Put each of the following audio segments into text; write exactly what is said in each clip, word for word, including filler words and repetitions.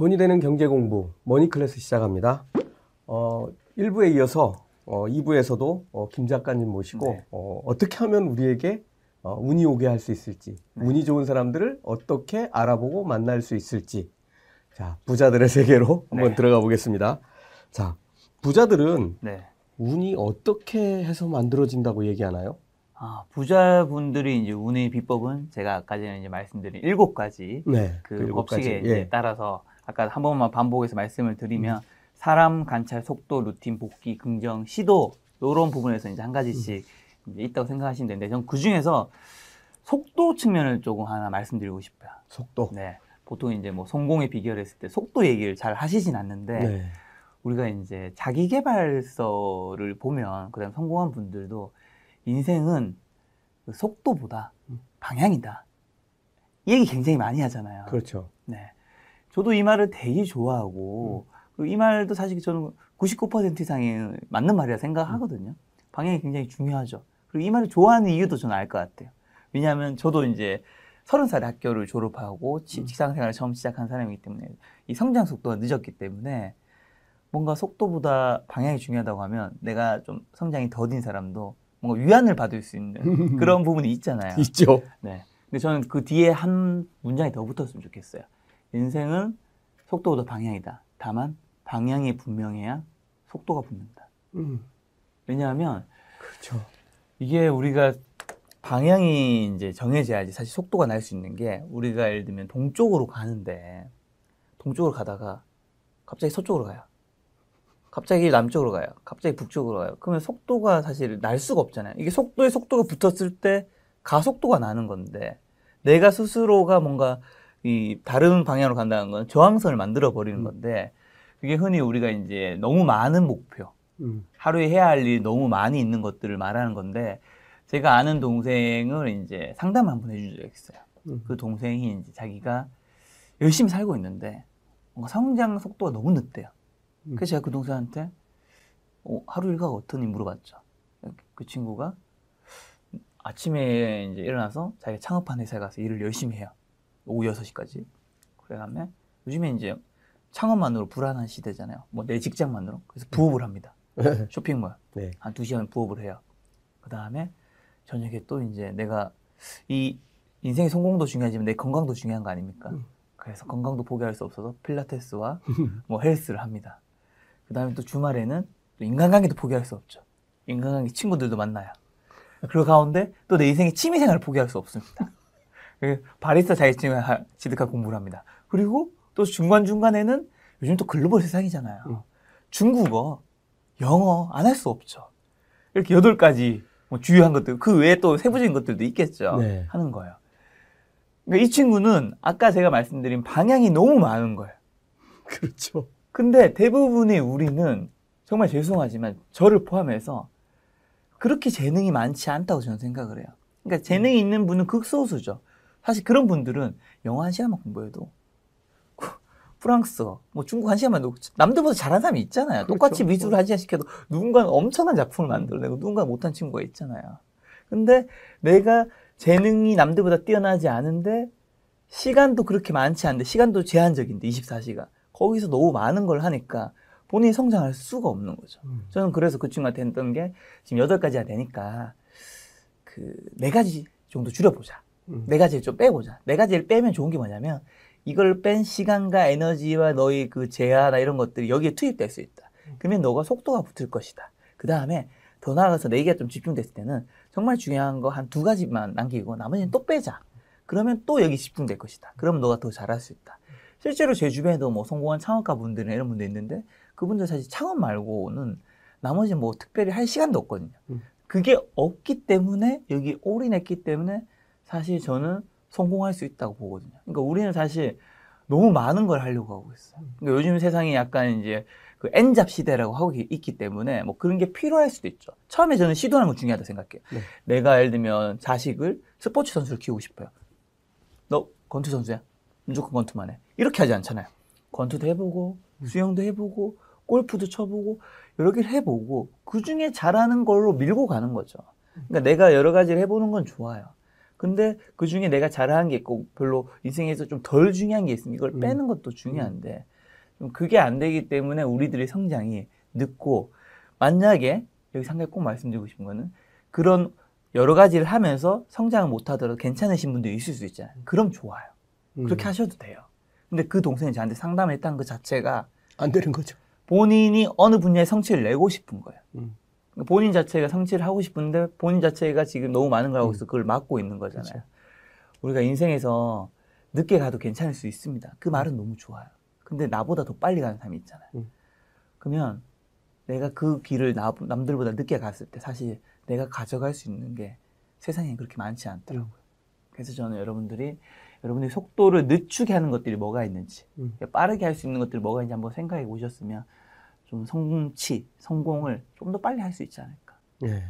돈이 되는 경제 공부 머니클래스 시작합니다. 어, 일 부에 이어서 어, 이 부에서도 어, 김 작가님 모시고 네. 어, 어떻게 하면 우리에게 어, 운이 오게 할 수 있을지, 네. 운이 좋은 사람들을 어떻게 알아보고 만날 수 있을지, 자, 부자들의 세계로 네. 한번 들어가 보겠습니다. 자, 부자들은 네. 운이 어떻게 해서 만들어진다고 얘기하나요? 아, 부자분들이 이제 운의 비법은 제가 아까 전에 이제 말씀드린 일곱 가지 네, 그 법칙에 예. 따라서 아까 한 번만 반복해서 말씀을 드리면 음. 사람, 관찰, 속도, 루틴, 복귀, 긍정, 시도 이런 부분에서 이제 한 가지씩 음. 이제 있다고 생각하시면 되는데 저는 그 중에서 속도 측면을 조금 하나 말씀드리고 싶어요. 속도. 네, 보통 이제 뭐 성공의 비결했을 때 속도 얘기를 잘 하시진 않는데. 네. 우리가 이제 자기계발서를 보면 그다음 성공한 분들도 인생은 속도보다 방향이다. 이 얘기 굉장히 많이 하잖아요. 그렇죠. 네, 저도 이 말을 되게 좋아하고 음. 그리고 이 말도 사실 저는 구십구 퍼센트 이상이 맞는 말이라 생각하거든요. 음. 방향이 굉장히 중요하죠. 그리고 이 말을 좋아하는 이유도 저는 알 것 같아요. 왜냐하면 저도 이제 서른 살에 학교를 졸업하고 직장생활을 처음 시작한 사람이기 때문에 이 성장 속도가 늦었기 때문에 뭔가 속도보다 방향이 중요하다고 하면 내가 좀 성장이 더딘 사람도 뭔가 위안을 받을 수 있는 그런 부분이 있잖아요. 있죠. 네. 근데 저는 그 뒤에 한 문장이 더 붙었으면 좋겠어요. 인생은 속도보다 방향이다. 다만 방향이 분명해야 속도가 붙는다. 음. 왜냐하면 그렇죠. 이게 우리가 방향이 이제 정해져야지 사실 속도가 날 수 있는 게 우리가 예를 들면 동쪽으로 가는데 동쪽으로 가다가 갑자기 서쪽으로 가요. 갑자기 남쪽으로 가요. 갑자기 북쪽으로 가요. 그러면 속도가 사실 날 수가 없잖아요. 이게 속도에 속도가 붙었을 때 가속도가 나는 건데 내가 스스로가 뭔가 이 다른 방향으로 간다는 건 저항선을 만들어 버리는 건데 그게 흔히 우리가 이제 너무 많은 목표, 음. 하루에 해야 할 일이 너무 많이 있는 것들을 말하는 건데 제가 아는 동생을 이제 상담을 한번 해준 적이 있어요. 음. 그 동생이 이제 자기가 열심히 살고 있는데 뭔가 성장 속도가 너무 늦대요. 그래서 제가 그 동생한테 어, 하루 일과가 어떠니 물어봤죠. 그 친구가 아침에 이제 일어나서 자기가 창업한 회사에 가서 일을 열심히 해요. 오후 여섯 시까지. 그러면 요즘에 이제 창업만으로 불안한 시대잖아요. 뭐 내 직장만으로. 그래서 부업을 합니다. 쇼핑몰. 네. 한 두 시간 부업을 해요. 그 다음에 저녁에 또 이제 내가 이 인생의 성공도 중요하지만 내 건강도 중요한 거 아닙니까? 음. 그래서 건강도 포기할 수 없어서 필라테스와 뭐 헬스를 합니다. 그 다음에 또 주말에는 또 인간관계도 포기할 수 없죠. 인간관계 친구들도 만나요. 그 가운데 또 내 인생의 취미생활을 포기할 수 없습니다. 바리스타 자격증을 취득하고 공부를 합니다. 그리고 또 중간중간에는 요즘 또 글로벌 세상이잖아요. 응. 중국어, 영어 안 할 수 없죠. 이렇게 여덟 가지 뭐 주요한 것들, 그 외에 또 세부적인 것들도 있겠죠. 네. 하는 거예요. 그러니까 이 친구는 아까 제가 말씀드린 방향이 너무 많은 거예요. 그렇죠. 근데 대부분의 우리는 정말 죄송하지만 저를 포함해서 그렇게 재능이 많지 않다고 저는 생각을 해요. 그러니까 재능이 있는 분은 극소수죠. 사실 그런 분들은 영어 한 시간만 공부해도 프랑스어, 뭐 중국 한 시간만 놓고 남들보다 잘하는 사람이 있잖아요. 그렇죠. 똑같이 미술을 한 시간씩 해도 누군가는 엄청난 작품을 만들어내고 누군가는 못한 친구가 있잖아요. 근데 내가 재능이 남들보다 뛰어나지 않은데 시간도 그렇게 많지 않은데 시간도 제한적인데 이십사 시간 거기서 너무 많은 걸 하니까 본인이 성장할 수가 없는 거죠. 음. 저는 그래서 그 친구한테 했던 게 지금 여덟 가지가 되니까 그 네 가지 정도 줄여보자. 음. 네 가지를 좀 빼보자. 네 가지를 빼면 좋은 게 뭐냐면 이걸 뺀 시간과 에너지와 너의 그 재화나 이런 것들이 여기에 투입될 수 있다. 음. 그러면 너가 속도가 붙을 것이다. 그 다음에 더 나아가서 내 얘기가 좀 집중됐을 때는 정말 중요한 거 한 두 가지만 남기고 나머지는 또 빼자. 그러면 또 여기 집중될 것이다. 그러면 너가 더 잘할 수 있다. 실제로 제 주변에도 뭐 성공한 창업가 분들이나 이런 분들 있는데 그분들 사실 창업 말고는 나머지 뭐 특별히 할 시간도 없거든요. 그게 없기 때문에 여기 올인했기 때문에 사실 저는 성공할 수 있다고 보거든요. 그러니까 우리는 사실 너무 많은 걸 하려고 하고 있어요. 그러니까 요즘 세상이 약간 이제 그 N잡 시대라고 하고 있기 때문에 뭐 그런 게 필요할 수도 있죠. 처음에 저는 시도하는 건 중요하다고 생각해요. 네. 내가 예를 들면 자식을 스포츠 선수를 키우고 싶어요. 너 권투 선수야? 무조건 권투만 해. 이렇게 하지 않잖아요. 권투도 해보고 수영도 해보고 골프도 쳐보고 여러 개를 해보고 그중에 잘하는 걸로 밀고 가는 거죠. 그러니까 내가 여러 가지를 해보는 건 좋아요. 근데 그 중에 내가 잘하는 게 있고 별로 인생에서 좀 덜 중요한 게 있으면 이걸 빼는 것도 중요한데 좀 그게 안 되기 때문에 우리들의 성장이 늦고, 만약에 여기 상당히 꼭 말씀드리고 싶은 거는 그런 여러 가지를 하면서 성장을 못하더라도 괜찮으신 분들이 있을 수 있잖아요. 그럼 좋아요. 그렇게 음. 하셔도 돼요. 근데 그 동생이 저한테 상담했다는 것 자체가 안 되는 거죠. 본인이 어느 분야에 성취를 내고 싶은 거예요. 음. 본인 자체가 성취를 하고 싶은데 본인 자체가 지금 너무 많은 걸 하고 있어서 그걸 막고 있는 거잖아요. 그렇죠. 우리가 인생에서 늦게 가도 괜찮을 수 있습니다. 그 말은 너무 좋아요. 근데 나보다 더 빨리 가는 사람이 있잖아요. 음. 그러면 내가 그 길을 나, 남들보다 늦게 갔을 때 사실 내가 가져갈 수 있는 게 세상에 그렇게 많지 않더라고요. 음. 그래서 저는 여러분들이 여러분들이 속도를 늦추게 하는 것들이 뭐가 있는지, 음. 빠르게 할 수 있는 것들이 뭐가 있는지 한번 생각해 보셨으면 좀 성취, 성공을 좀 더 빨리 할 수 있지 않을까. 네.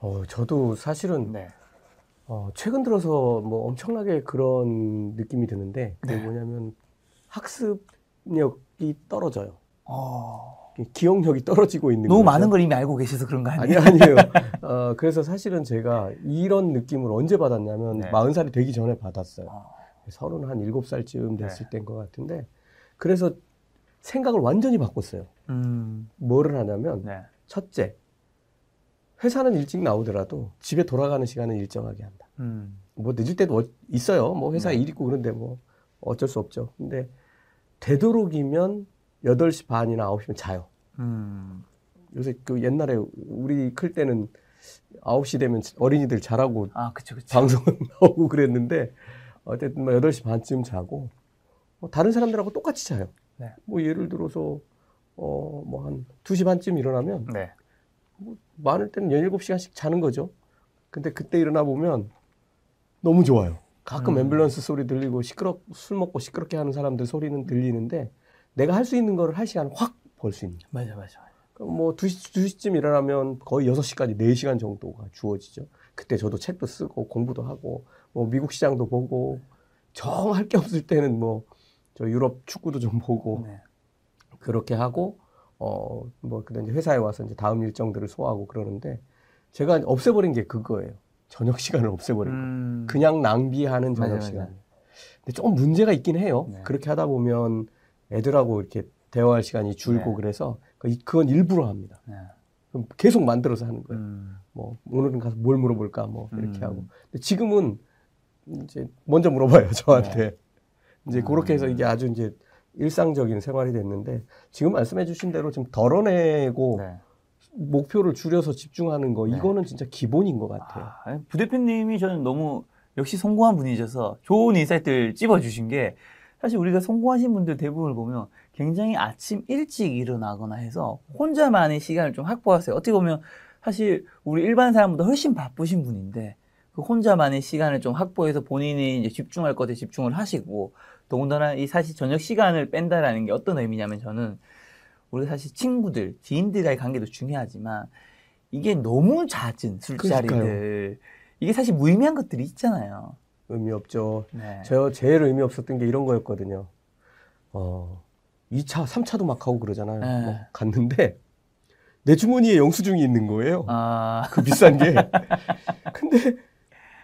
어, 저도 사실은 네. 어, 최근 들어서 뭐 엄청나게 그런 느낌이 드는데 그게 네. 뭐냐면 학습력이 떨어져요. 어... 기억력이 떨어지고 있는 너무 거죠? 많은 걸 이미 알고 계셔서 그런 거 아니에요? 아니, 아니에요. 어, 그래서 사실은 제가 이런 느낌을 언제 받았냐면 네. 마흔 살이 되기 전에 받았어요. 아. 서른일곱 살쯤 됐을 네. 때인 것 같은데, 그래서 생각을 완전히 바꿨어요. 음. 뭐를 하냐면 네. 첫째, 회사는 일찍 나오더라도 집에 돌아가는 시간은 일정하게 한다. 음. 뭐 늦을 때도 있어요. 뭐 회사 네. 일 있고 그런데 뭐 어쩔 수 없죠. 근데 되도록이면 여덟 시 반이나 아홉 시면 자요. 음. 요새 그 옛날에 우리 클 때는 아홉 시 되면 어린이들 자라고 아, 그쵸, 그쵸. 방송은 나오고 그랬는데, 어쨌든 뭐 여덟 시 반쯤 자고, 뭐 다른 사람들하고 똑같이 자요. 네. 뭐 예를 들어서, 어, 뭐 한 두 시 반쯤 일어나면, 네. 뭐 많을 때는 열일곱 시간씩 자는 거죠. 근데 그때 일어나 보면 너무 좋아요. 가끔 음. 앰뷸런스 소리 들리고, 시끄럽, 술 먹고 시끄럽게 하는 사람들 소리는 들리는데, 내가 할 수 있는 거를 할 시간 확 벌 수 있는. 맞아, 맞아. 뭐 두 시, 두 시쯤 일어나면 거의 여섯 시까지 네 시간 정도가 주어지죠. 그때 저도 책도 쓰고 공부도 하고 뭐 미국 시장도 보고 정 할 게 없을 때는 뭐 저 유럽 축구도 좀 보고 네. 그렇게 하고 어 뭐 그다음 이제 회사에 와서 이제 다음 일정들을 소화하고 그러는데, 제가 없애버린 게 그거예요. 저녁 시간을 없애버린 음... 거예요. 그냥 낭비하는 저녁 시간. 근데 조금 문제가 있긴 해요. 네. 그렇게 하다 보면 애들하고 이렇게 대화할 시간이 줄고 네. 그래서 그건 일부러 합니다. 네. 그럼 계속 만들어서 하는 거예요. 음. 뭐 오늘은 가서 뭘 물어볼까 뭐 이렇게 음. 하고. 근데 지금은 이제 먼저 물어봐요 저한테. 네. 이제 음. 그렇게 해서 이게 아주 이제 일상적인 생활이 됐는데, 지금 말씀해주신 대로 좀 덜어내고 네. 목표를 줄여서 집중하는 거, 이거는 네. 진짜 기본인 것 같아요. 아, 부대표님이 저는 너무 역시 성공한 분이셔서 좋은 인사이트를 찝어주신 게, 사실 우리가 성공하신 분들 대부분을 보면 굉장히 아침 일찍 일어나거나 해서 혼자만의 시간을 좀 확보하세요. 어떻게 보면 사실 우리 일반 사람보다 훨씬 바쁘신 분인데 그 혼자만의 시간을 좀 확보해서 본인이 이제 집중할 것에 집중을 하시고, 더군다나 이 사실 저녁 시간을 뺀다라는 게 어떤 의미냐면, 저는 우리 사실 친구들, 지인들과의 관계도 중요하지만 이게 너무 잦은 술자리들, 그러니까요. 이게 사실 무의미한 것들이 있잖아요. 의미 없죠. 네. 저 제일 의미 없었던 게 이런 거였거든요. 어, 이 차, 삼 차도 막 하고 그러잖아요. 네. 뭐 갔는데 내 주머니에 영수증이 있는 거예요. 아. 그 비싼 게. 근데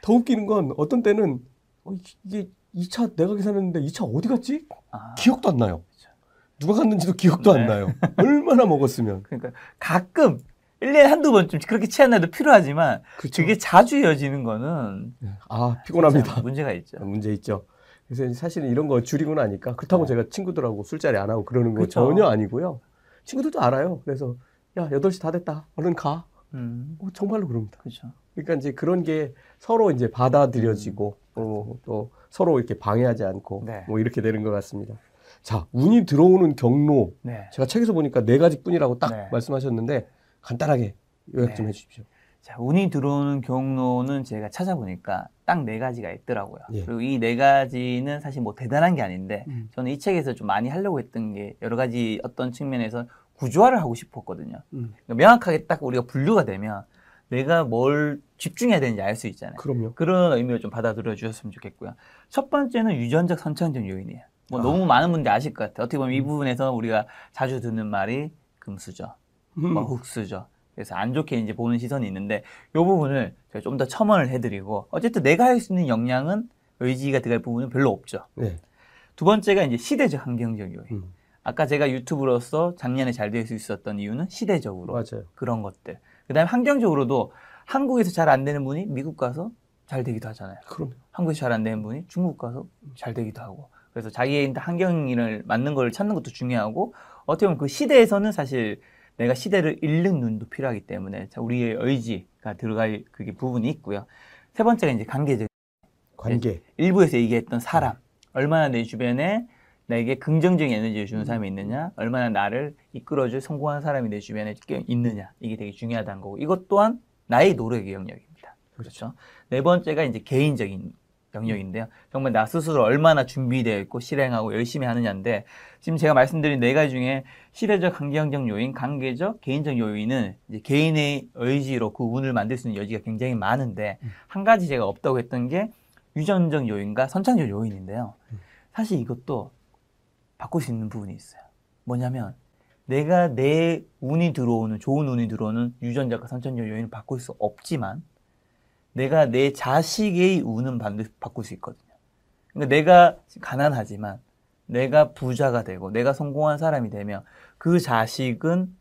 더 웃기는 건 어떤 때는 어, 이게 이 차 내가 계산했는데 이 차 어디 갔지? 아. 기억도 안 나요. 그렇죠. 누가 갔는지도 기억도 네. 안 나요. 얼마나 먹었으면. 그러니까 가끔 일 년에 한두 번쯤 그렇게 취한 날도 필요하지만 그렇죠. 그게 자주 이어지는 거는 아 피곤합니다. 문제가 있죠. 문제 있죠. 그래서 사실은 이런 거 줄이고 나니까 그렇다고 네. 제가 친구들하고 술자리 안 하고 그러는 거 그렇죠. 전혀 아니고요. 친구들도 알아요. 그래서 야 여덟 시 다 됐다. 얼른 가. 음. 어, 정말로 그럽니다. 그렇죠. 그러니까 이제 그런 게 서로 이제 받아들여지고 음. 어, 또 서로 이렇게 방해하지 않고 네. 뭐 이렇게 되는 것 같습니다. 자, 운이 들어오는 경로. 네. 제가 책에서 보니까 네 가지뿐이라고 딱 네. 말씀하셨는데 간단하게 요약 좀 네. 해주십시오. 자, 운이 들어오는 경로는 제가 찾아보니까 딱 네 가지가 있더라고요. 예. 그리고 이 네 가지는 사실 뭐 대단한 게 아닌데 음. 저는 이 책에서 좀 많이 하려고 했던 게 여러 가지 어떤 측면에서 구조화를 하고 싶었거든요. 음. 그러니까 명확하게 딱 우리가 분류가 되면 내가 뭘 집중해야 되는지 알 수 있잖아요. 그럼요. 그런 의미로 좀 받아들여 주셨으면 좋겠고요. 첫 번째는 유전적 선천적 요인이에요. 뭐 아. 너무 많은 분들이 아실 것 같아요. 어떻게 보면 음. 이 부분에서 우리가 자주 듣는 말이 금수저. 음. 뭐 흑수저, 그래서 안 좋게 이제 보는 시선이 있는데 이 부분을 제가 좀 더 첨언을 해드리고, 어쨌든 내가 할 수 있는 역량은 의지가 들어갈 부분은 별로 없죠. 네. 두 번째가 이제 시대적 환경적 요인. 음. 아까 제가 유튜브로서 작년에 잘 될 수 있었던 이유는 시대적으로. 맞아요. 그런 것들. 그다음에 환경적으로도 한국에서 잘 안 되는 분이 미국 가서 잘 되기도 하잖아요. 그럼. 한국에서 잘 안 되는 분이 중국 가서 잘 되기도 하고. 그래서 자기의 환경을 맞는 걸 찾는 것도 중요하고, 어떻게 보면 그 시대에서는 사실 내가 시대를 읽는 눈도 필요하기 때문에 우리의 의지가 들어갈 그게 부분이 있고요. 세 번째가 이제 관계적. 관계. 일부에서 얘기했던 사람. 음. 얼마나 내 주변에 나에게 긍정적인 에너지를 주는 사람이 있느냐, 얼마나 나를 이끌어줄 성공한 사람이 내 주변에 있느냐, 이게 되게 중요하다는 거고, 이것 또한 나의 노력의 영역입니다. 그렇죠. 네 번째가 이제 개인적인 영역인데요. 정말 나 스스로 얼마나 준비되어 있고 실행하고 열심히 하느냐인데, 지금 제가 말씀드린 네 가지 중에 시대적, 환경적 요인, 관계적, 개인적 요인은 이제 개인의 의지로 그 운을 만들 수 있는 여지가 굉장히 많은데, 음. 한 가지 제가 없다고 했던 게 유전적 요인과 선천적 요인인데요. 음. 사실 이것도 바꿀 수 있는 부분이 있어요. 뭐냐면 내가 내 운이 들어오는, 좋은 운이 들어오는 유전자가 선천적 요인을 바꿀 수 없지만 내가 내 자식의 운은 반드시 바꿀 수 있거든요. 그러니까 내가 가난하지만 내가 부자가 되고 내가 성공한 사람이 되면 그 자식은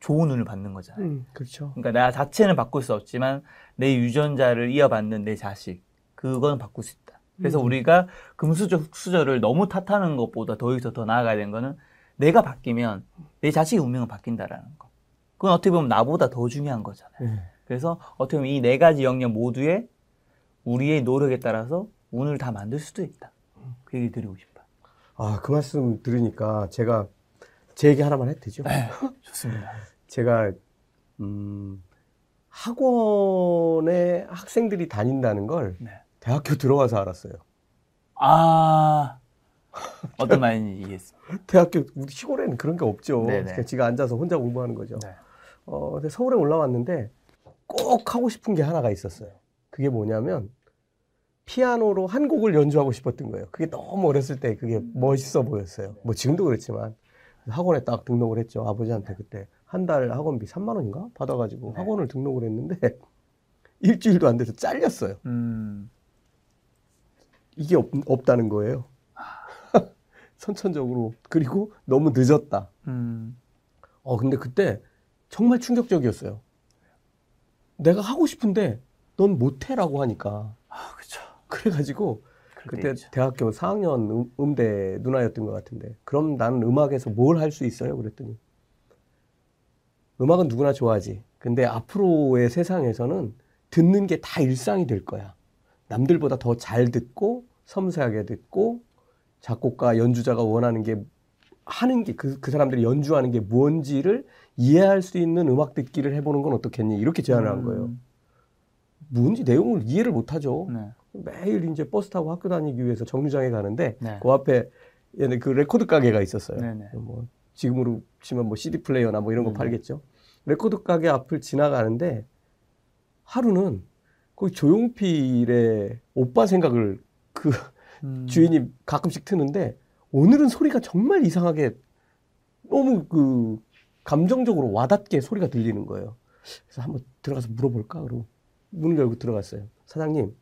좋은 운을 받는 거잖아요. 음, 그렇죠. 그러니까 나 자체는 바꿀 수 없지만 내 유전자를 이어받는 내 자식, 그건 바꿀 수 있다. 그래서 음. 우리가 금수저, 흑수저를 너무 탓하는 것보다 더해서 더 나아가야 되는 거는 내가 바뀌면 내 자식의 운명은 바뀐다라는 거. 그건 어떻게 보면 나보다 더 중요한 거잖아요. 음. 그래서 어떻게 보면 이 네 가지 영역 모두에 우리의 노력에 따라서 운을 다 만들 수도 있다. 그 얘기 드리고 싶어요. 아, 그 말씀 들으니까 제가 제 얘기 하나만 해도 되죠? 네, 좋습니다. 제가 음, 학원에 학생들이 다닌다는 걸 네. 대학교 들어와서 알았어요. 아, 어떤 말인지 이해했습니다. 대학교, 우리 시골에는 그런 게 없죠. 그러니까 지가 앉아서 혼자 공부하는 거죠. 네. 어, 근데 서울에 올라왔는데 꼭 하고 싶은 게 하나가 있었어요. 그게 뭐냐면 피아노로 한 곡을 연주하고 싶었던 거예요. 그게 너무 어렸을 때 그게 멋있어 보였어요. 뭐 지금도 그렇지만 학원에 딱 등록을 했죠. 아버지한테 그때 한 달 학원비 삼만 원인가 받아가지고 네. 학원을 등록을 했는데 일주일도 안 돼서 잘렸어요. 음. 이게 없, 없다는 거예요. 선천적으로. 그리고 너무 늦었다. 음. 어, 근데 그때 정말 충격적이었어요. 내가 하고 싶은데 넌 못해라고 하니까. 아, 그쵸. 그래가지고 그때 있죠. 대학교 사 학년 음, 음대 누나였던 것 같은데, 그럼 난 음악에서 뭘 할 수 있어요? 그랬더니 음악은 누구나 좋아하지. 근데 앞으로의 세상에서는 듣는 게 다 일상이 될 거야. 남들보다 더 잘 듣고 섬세하게 듣고 작곡가, 연주자가 원하는 게 하는 게 그 그 사람들이 연주하는 게 뭔지를 이해할 수 있는 음악 듣기를 해보는 건 어떻겠니? 이렇게 제안을 음. 한 거예요. 뭔지 내용을 이해를 못하죠. 네. 매일 이제 버스 타고 학교 다니기 위해서 정류장에 가는데 네. 그 앞에 그 레코드 가게가 있었어요. 네, 네. 뭐 지금으로 치면 뭐 씨디 플레이어나 뭐 이런 거 네. 팔겠죠. 레코드 가게 앞을 지나가는데 하루는 거기 조용필의 오빠 생각을 그 음. 주인이 가끔씩 트는데, 오늘은 소리가 정말 이상하게 너무 그 감정적으로 와닿게 소리가 들리는 거예요. 그래서 한번 들어가서 물어볼까? 그러고 문을 열고 들어갔어요. 사장님,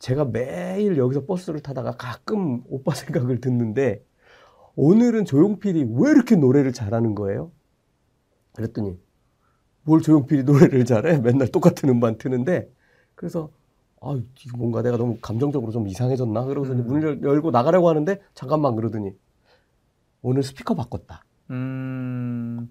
제가 매일 여기서 버스를 타다가 가끔 오빠 생각을 듣는데 오늘은 조용필이 왜 이렇게 노래를 잘하는 거예요? 그랬더니 뭘 조용필이 노래를 잘해? 맨날 똑같은 음반 트는데. 그래서 아, 뭔가 내가 너무 감정적으로 좀 이상해졌나? 그러고서 음. 문을 열고 나가려고 하는데 잠깐만, 그러더니 오늘 스피커 바꿨다. 음.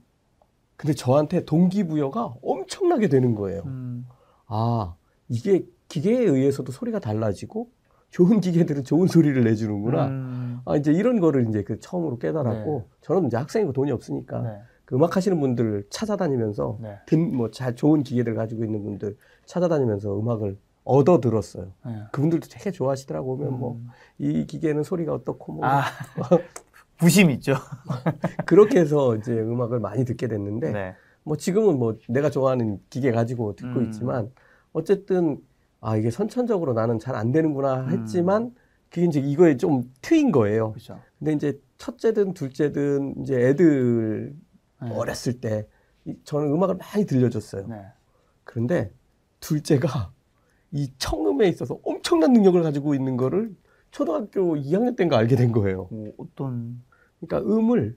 근데 저한테 동기부여가 엄청나게 되는 거예요. 음. 아, 이게 기계에 의해서도 소리가 달라지고 좋은 기계들은 좋은 소리를 내주는구나. 음. 아, 이제 이런 거를 이제 그 처음으로 깨달았고, 네. 저는 이제 학생이고 돈이 없으니까 네. 그 음악 하시는 분들 찾아다니면서 네. 든 뭐 잘 좋은 기계들 가지고 있는 분들 찾아다니면서 음악을 얻어 들었어요. 네. 그분들도 되게 좋아하시더라고요. 음. 뭐, 이 기계는 소리가 어떻고, 뭐. 아, 부심 있죠. 그렇게 해서 이제 음악을 많이 듣게 됐는데, 네. 뭐 지금은 뭐 내가 좋아하는 기계 가지고 듣고 음. 있지만, 어쨌든, 아, 이게 선천적으로 나는 잘 안 되는구나 했지만, 음. 그게 이제 이거에 좀 트인 거예요. 그쵸. 근데 이제 첫째든 둘째든 이제 애들 네. 어렸을 때 저는 음악을 많이 들려줬어요. 네. 그런데 둘째가 이 청음에 있어서 엄청난 능력을 가지고 있는 거를 초등학교 이 학년 때인가 알게 된 거예요. 오, 어떤? 그러니까 음을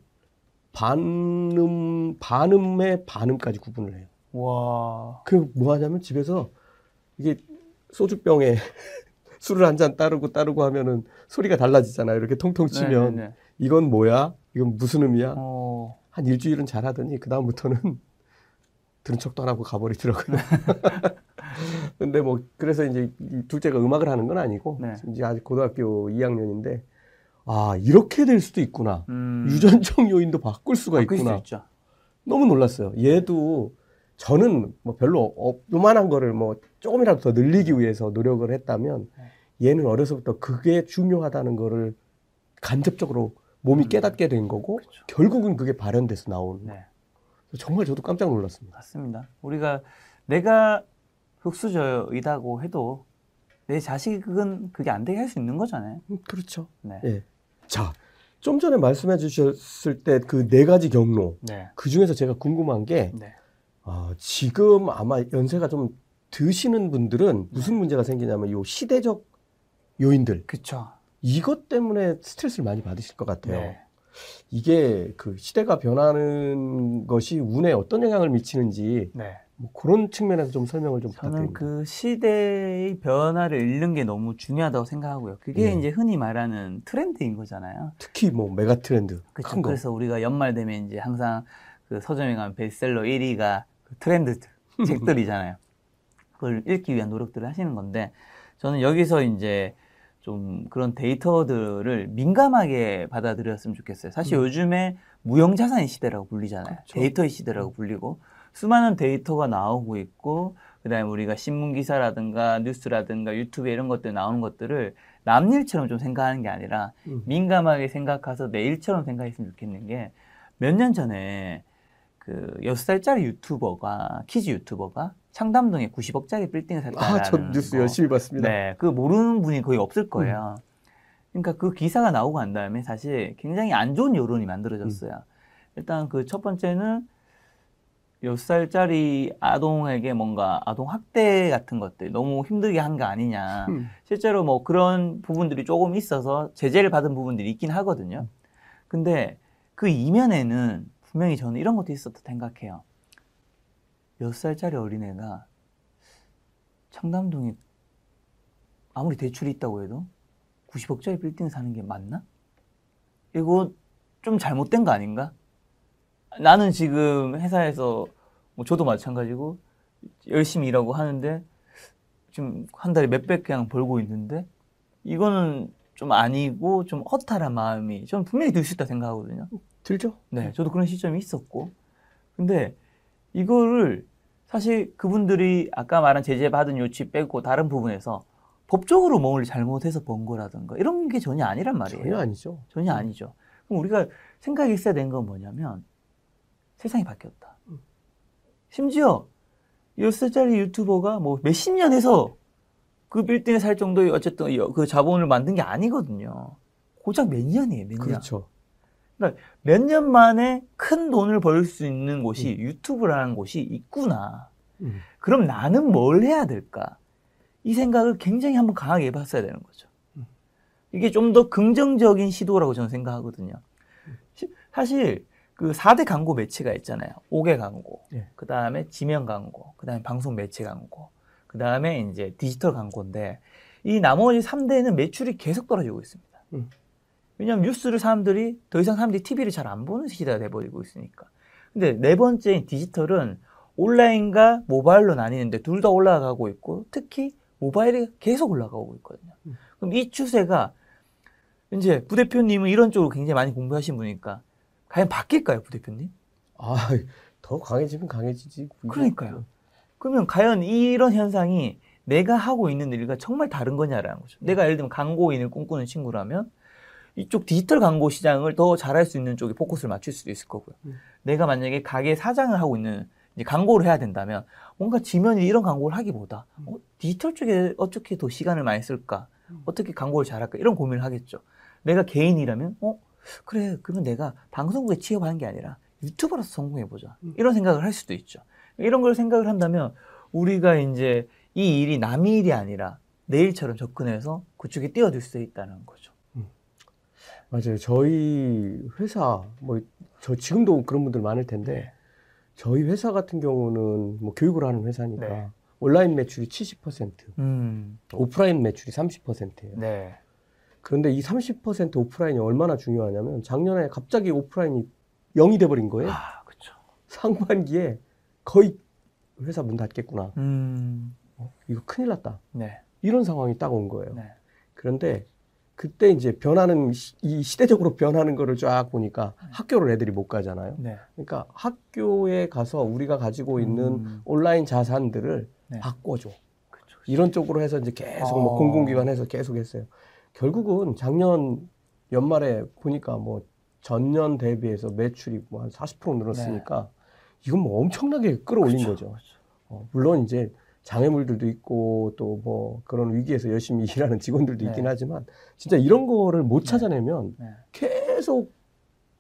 반음, 반음에 반음까지 구분을 해요. 와. 그 뭐 하냐면 집에서 이게 소주병에 술을 한 잔 따르고 따르고 하면은 소리가 달라지잖아요. 이렇게 통통 치면 네네네. 이건 뭐야? 이건 무슨 음이야? 어. 한 일주일은 잘하더니 그 다음부터는 들은 척도 안 하고 가버리더라고요. 근데 뭐 그래서 이제 둘째가 음악을 하는 건 아니고 네. 이제 아직 고등학교 이 학년인데 아 이렇게 될 수도 있구나. 음. 유전적 요인도 바꿀 수가 바꿀 있구나. 수 있죠. 너무 놀랐어요. 얘도 저는 뭐 별로 어, 요만한 거를 뭐 조금이라도 더 늘리기 위해서 노력을 했다면 얘는 어려서부터 그게 중요하다는 거를 간접적으로 몸이 음. 깨닫게 된 거고 그렇죠. 결국은 그게 발현돼서 나오는 거예요. 네. 정말 저도 깜짝 놀랐습니다. 맞습니다. 우리가 내가 흑수저이다고 해도 내 자식은 그게 안 되게 할 수 있는 거잖아요. 그렇죠. 네. 예. 자, 좀 전에 말씀해 주셨을 때 그 네 가지 경로 네. 그 중에서 제가 궁금한 게 네. 어, 지금 아마 연세가 좀 드시는 분들은 무슨 네. 문제가 생기냐면 요 시대적 요인들. 그렇죠. 이것 때문에 스트레스를 많이 받으실 것 같아요. 네. 이게 그 시대가 변하는 것이 운에 어떤 영향을 미치는지 네. 뭐 그런 측면에서 좀 설명을 좀 저는 부탁드립니다. 저는 그 시대의 변화를 읽는 게 너무 중요하다고 생각하고요. 그게 네. 이제 흔히 말하는 트렌드인 거잖아요. 특히 뭐 메가트렌드. 그렇죠. 그래서 우리가 연말 되면 이제 항상 그 서점에 가면 베스트셀러 일 위가 그 트렌드 책들이잖아요. 그걸 읽기 위한 노력들을 하시는 건데 저는 여기서 이제 좀 그런 데이터들을 민감하게 받아들였으면 좋겠어요. 사실 음. 요즘에 무형자산의 시대라고 불리잖아요. 그렇죠. 데이터의 시대라고 불리고 수많은 데이터가 나오고 있고 그다음에 우리가 신문기사라든가 뉴스라든가 유튜브 이런 것들 나오는 것들을 남 일처럼 좀 생각하는 게 아니라 음. 민감하게 생각해서 내 일처럼 생각했으면 좋겠는 게 몇 년 전에 그 여섯 살짜리 유튜버가 키즈 유튜버가 창담동에 구십억짜리 빌딩을 샀다라는 아, 저 뉴스 거. 열심히 봤습니다. 네, 그 모르는 분이 거의 없을 거예요. 음. 그러니까 그 기사가 나오고 난 다음에 사실 굉장히 안 좋은 여론이 만들어졌어요. 음. 일단 그 첫 번째는 여섯 살짜리 아동에게 뭔가 아동 학대 같은 것들 너무 힘들게 한 거 아니냐. 음. 실제로 뭐 그런 부분들이 조금 있어서 제재를 받은 부분들이 있긴 하거든요. 근데 그 이면에는 분명히 저는 이런 것도 있었다 생각해요. 여섯 살짜리 어린애가 청담동에 아무리 대출이 있다고 해도 구십억짜리 빌딩 사는 게 맞나? 이거 좀 잘못된 거 아닌가? 나는 지금 회사에서 뭐 저도 마찬가지고 열심히 일하고 하는데 지금 한 달에 몇백 그냥 벌고 있는데 이거는 좀 아니고 좀 허탈한 마음이 저는 분명히 들 수 있다 생각하거든요. 들죠? 네, 저도 그런 시점이 있었고 근데 이거를 사실 그분들이 아까 말한 제재받은 요치 빼고 다른 부분에서 법적으로 뭔가를 잘못해서 번 거라든가 이런 게 전혀 아니란 말이에요. 전혀 아니죠. 전혀 아니죠. 그럼 우리가 생각이 있어야 되는 건 뭐냐면 세상이 바뀌었다. 음. 심지어 열살짜리 유튜버가 뭐 몇십 년 해서 그 빌딩에 살 정도의 어쨌든 그 자본을 만든 게 아니거든요. 고작 몇 년이에요. 몇 년. 그렇죠. 그러니까 몇 년 만에 큰 돈을 벌 수 있는 곳이 음. 유튜브라는 곳이 있구나. 음. 그럼 나는 뭘 해야 될까? 이 생각을 굉장히 한번 강하게 해봤어야 되는 거죠. 음. 이게 좀 더 긍정적인 시도라고 저는 생각하거든요. 음. 시, 사실 그 사 대 광고 매체가 있잖아요. 오 개 광고, 예. 그 다음에 지면 광고, 그 다음에 방송 매체 광고, 그 다음에 이제 디지털 광고인데 이 나머지 삼 대는 매출이 계속 떨어지고 있습니다. 음. 왜냐하면 뉴스를 사람들이 더 이상 사람들이 티비를 잘 안 보는 시대가 돼버리고 있으니까. 근데 네 번째인 디지털은 온라인과 모바일로 나뉘는데 둘 다 올라가고 있고 특히 모바일이 계속 올라가고 있거든요. 음. 그럼 이 추세가 이제 부대표님은 이런 쪽으로 굉장히 많이 공부하신 분이니까 과연 바뀔까요, 부대표님? 아, 더 강해지면 강해지지. 그러니까요. 그러면 과연 이런 현상이 내가 하고 있는 일과 정말 다른 거냐라는 거죠. 음. 내가 예를 들면 광고인을 꿈꾸는 친구라면 이쪽 디지털 광고 시장을 더 잘할 수 있는 쪽에 포커스를 맞출 수도 있을 거고요. 음. 내가 만약에 가게 사장을 하고 있는 이제 광고를 해야 된다면 뭔가 지면이 이런 광고를 하기보다 음. 어, 디지털 쪽에 어떻게 더 시간을 많이 쓸까? 음. 어떻게 광고를 잘할까? 이런 고민을 하겠죠. 내가 개인이라면 어? 그래, 그러면 내가 방송국에 취업하는 게 아니라 유튜버라서 성공해보자. 이런 생각을 할 수도 있죠. 이런 걸 생각을 한다면 우리가 이제 이 일이 남의 일이 아니라 내 일처럼 접근해서 그쪽에 뛰어들 수 있다는 거죠. 음. 맞아요. 저희 회사, 뭐, 저 지금도 그런 분들 많을 텐데, 네. 저희 회사 같은 경우는 뭐 교육을 하는 회사니까 네. 온라인 매출이 칠십 퍼센트, 음. 오프라인 매출이 삼십 퍼센트예요. 네. 그런데 이 삼십 퍼센트 오프라인이 얼마나 중요하냐면 작년에 갑자기 오프라인이 영이 돼버린 거예요. 아, 그렇죠. 상반기에 거의 회사 문 닫겠구나. 음. 어, 이거 큰일 났다. 네. 이런 상황이 딱 온 거예요. 네. 그런데 그때 이제 변하는 시, 이 시대적으로 변하는 거를 쫙 보니까 네. 학교를 애들이 못 가잖아요. 네. 그러니까 학교에 가서 우리가 가지고 있는 음. 온라인 자산들을 네. 바꿔줘. 그쵸, 그쵸. 이런 쪽으로 해서 이제 계속 어. 뭐 공공기관에서 계속 했어요. 결국은 작년 연말에 보니까 뭐 전년 대비해서 매출이 뭐 한 사십 퍼센트 늘었으니까 네. 이건 뭐 엄청나게 끌어올린 그쵸, 거죠. 그쵸. 어, 물론 이제 장애물들도 있고 또 뭐 그런 위기에서 열심히 일하는 직원들도 네. 있긴 하지만 진짜 이런 거를 못 찾아내면 네. 네. 계속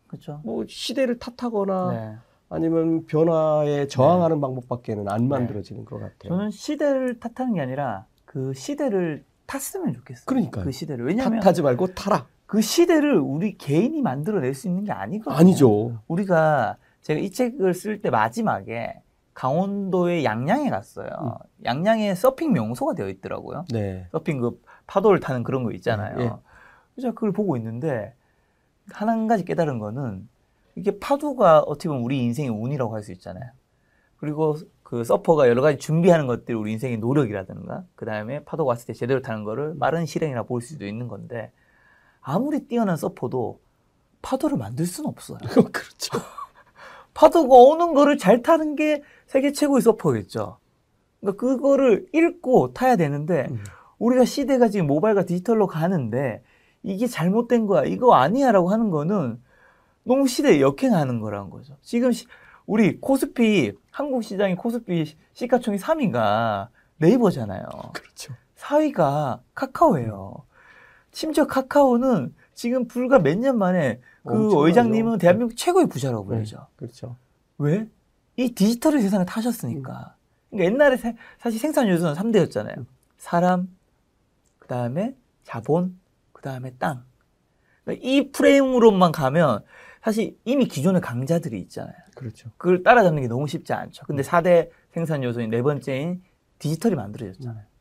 그쵸. 뭐 시대를 탓하거나 네. 아니면 변화에 저항하는 네. 방법밖에는 안 만들어지는 네. 것 같아요. 저는 시대를 탓하는 게 아니라 그 시대를 탔으면 좋겠어요. 그러니까요. 그 시대를. 왜냐면 탓하지 말고 타라. 그 시대를 우리 개인이 만들어낼 수 있는 게 아니거든요. 아니죠. 우리가 제가 이 책을 쓸 때 마지막에 강원도의 양양에 갔어요. 음. 양양에 서핑 명소가 되어 있더라고요. 네. 서핑 그 파도를 타는 그런 거 있잖아요. 네. 그래서 그걸 보고 있는데 한 가지 깨달은 거는 이게 파도가 어떻게 보면 우리 인생의 운이라고 할 수 있잖아요. 그리고 그 서퍼가 여러 가지 준비하는 것들이 우리 인생의 노력이라든가 그 다음에 파도가 왔을 때 제대로 타는 거를 빠른 실행이라 볼 수도 있는 건데 아무리 뛰어난 서퍼도 파도를 만들 수는 없어요. 그렇죠. 파도가 오는 거를 잘 타는 게 세계 최고의 서퍼겠죠. 그러니까 그거를 읽고 타야 되는데 음. 우리가 시대가 지금 모바일과 디지털로 가는데 이게 잘못된 거야. 이거 아니야 라고 하는 거는 너무 시대에 역행하는 거라는 거죠. 지금 시, 우리 코스피 한국 시장의 코스피 시가총액 삼 위가 네이버잖아요. 그렇죠. 사 위가 카카오예요. 음. 심지어 카카오는 지금 불과 몇 년 만에 그 회장님은 대한민국 최고의 부자라고 불리죠. 네, 그렇죠. 왜? 이 디지털의 세상에 타셨으니까. 음. 그러니까 옛날에 세, 사실 생산 요소는 삼 대였잖아요. 음. 사람, 그 다음에 자본, 그 다음에 땅. 그러니까 이 프레임으로만 가면 사실 이미 기존의 강자들이 있잖아요. 그렇죠. 그걸 따라잡는 게 너무 쉽지 않죠. 근데 사 대 생산 요소인 네 번째인 디지털이 만들어졌잖아요. 음.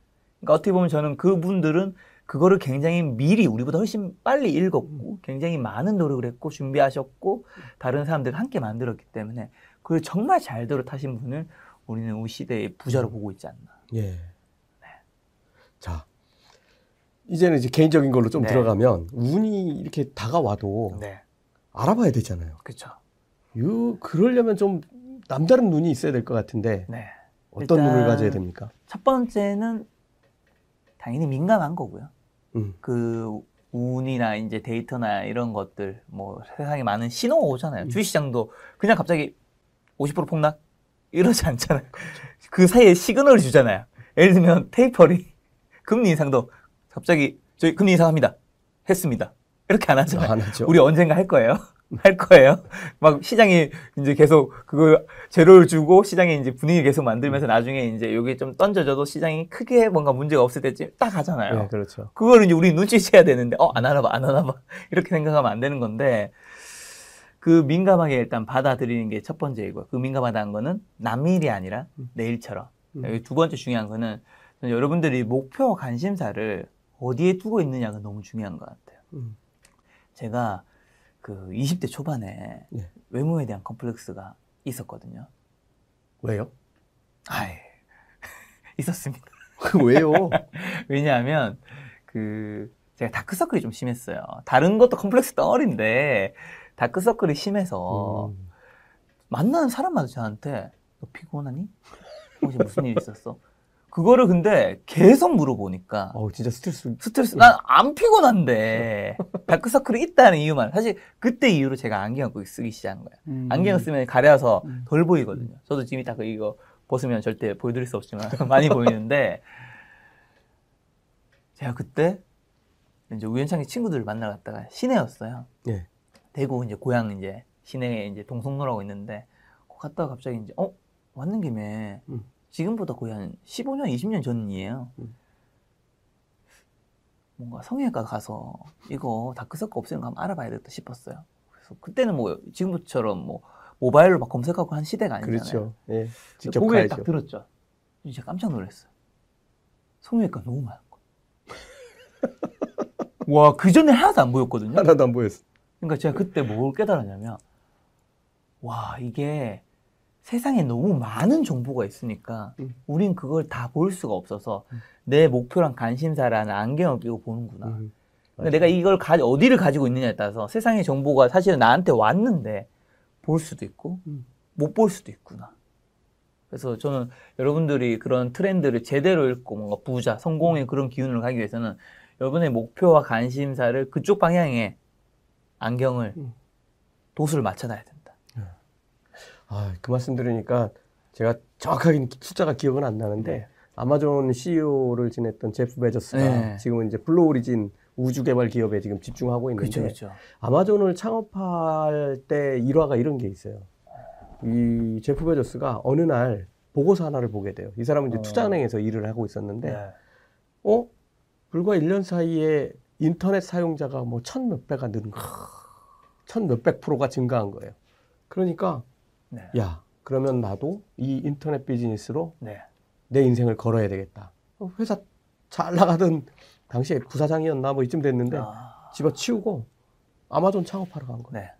그러니까 어떻게 보면 저는 그분들은 그거를 굉장히 미리 우리보다 훨씬 빨리 읽었고 굉장히 많은 노력을 했고 준비하셨고 다른 사람들과 함께 만들었기 때문에 그걸 정말 잘대로 타신 분을 우리는 우리 시대의 부자로 보고 있지 않나. 예. 네. 자, 이제는 이제 개인적인 걸로 좀 네. 들어가면 운이 이렇게 다가와도 네. 알아봐야 되잖아요. 그렇죠. 요 그러려면 좀 남다른 눈이 있어야 될 것 같은데 네. 어떤 눈을 가져야 됩니까? 첫 번째는 당연히 민감한 거고요. 음. 그 운이나 이제 데이터나 이런 것들, 뭐 세상에 많은 신호가 오잖아요. 음. 주식시장도 그냥 갑자기 오십 퍼센트 폭락 이러지 않잖아요. 그렇죠. 그 사이에 시그널을 주잖아요. 예를 들면 테이퍼링 금리 인상도 갑자기 저희 금리 인상합니다. 했습니다. 이렇게 안 하잖아요. 안 하죠. 우리 언젠가 할 거예요. 할 거예요. 막 시장이 이제 계속 그걸 제로를 주고 시장에 이제 분위기 계속 만들면서 나중에 이제 여기 좀 던져져도 시장이 크게 뭔가 문제가 없을 때쯤 딱 하잖아요. 네, 그렇죠. 그걸 이제 우리 눈치채야 되는데, 어, 안 하나 봐, 안 하나 봐. 이렇게 생각하면 안 되는 건데, 그 민감하게 일단 받아들이는 게 첫 번째이고요. 그 민감하다는 거는 남의 일이 아니라 내 일처럼. 여기 두 번째 중요한 거는 여러분들이 목표 관심사를 어디에 두고 있느냐가 너무 중요한 것 같아요. 제가 그 이십 대 초반에 네. 외모에 대한 컴플렉스가 있었거든요. 왜요? 아예 있었습니다. 왜요? 왜냐하면 그 제가 다크서클이 좀 심했어요. 다른 것도 컴플렉스 덩어리인데 다크서클이 심해서 음. 만나는 사람마다 저한테 너 피곤하니? 혹시 무슨 일 있었어? 그거를 근데 계속 물어보니까. 어, 진짜 스트레스. 스트레스. 난 안 피곤한데. 다크서클이 있다는 이유만. 사실 그때 이후로 제가 안경을 쓰기 시작한 거예요. 음. 안경을 쓰면 가려서 덜 보이거든요. 저도 지금 딱 이거 벗으면 절대 보여드릴 수 없지만 많이 보이는데. 제가 그때 이제 우연찮게 친구들을 만나러 갔다가 시내였어요. 네. 대구 이제 고향 이제 시내에 이제 동성로라고 있는데 갔다가 갑자기 이제 어 왔는 김에 음. 지금보다 거의 한 십오 년, 이십 년 전이에요. 음. 뭔가 성형외과 가서 이거 다크서클 없애는 거 한번 알아봐야겠다 싶었어요. 그래서 그때는 뭐 지금처럼 뭐 모바일로 막 검색하고 한 시대가 아니잖아요. 그렇죠. 예, 직접 가야죠. 고개를 딱 들었죠. 진짜 깜짝 놀랐어요. 성형외과 너무 많은 거. 와, 그 전에 하나도 안 보였거든요. 하나도 안 보였어. 그러니까 제가 그때 뭘 깨달았냐면 와, 이게 세상에 너무 많은 정보가 있으니까 음. 우린 그걸 다 볼 수가 없어서 음. 내 목표랑 관심사라는 안경을 끼고 보는구나. 음. 그러니까 내가 이걸 가, 어디를 가지고 있느냐에 따라서 세상의 정보가 사실은 나한테 왔는데 볼 수도 있고 음. 못 볼 수도 있구나. 그래서 저는 여러분들이 그런 트렌드를 제대로 읽고 뭔가 부자, 성공의 그런 기운을 가기 위해서는 여러분의 목표와 관심사를 그쪽 방향에 안경을, 음. 도수를 맞춰놔야 된다. 아, 그 말씀 들으니까 제가 정확하게 숫자가 기억은 안 나는데 네. 아마존 씨이오를 지냈던 제프 베조스가 네. 지금은 이제 블루 오리진 우주 개발 기업에 지금 집중하고 있는데 그쵸, 그쵸. 아마존을 창업할 때 일화가 이런 게 있어요. 이 제프 베조스가 어느 날 보고서 하나를 보게 돼요. 이 사람은 이제 어. 투자은행에서 일을 하고 있었는데 네. 어? 불과 일 년 사이에 인터넷 사용자가 뭐 천 몇 배가 는 거예요. 천 몇백 프로가 증가한 거예요. 그러니까 네. 야, 그러면 나도 이 인터넷 비즈니스로 네. 내 인생을 걸어야 되겠다. 회사 잘 나가던 당시에 부사장이었나 뭐 이쯤 됐는데 아... 집어치우고 아마존 창업하러 간 거예요. 네.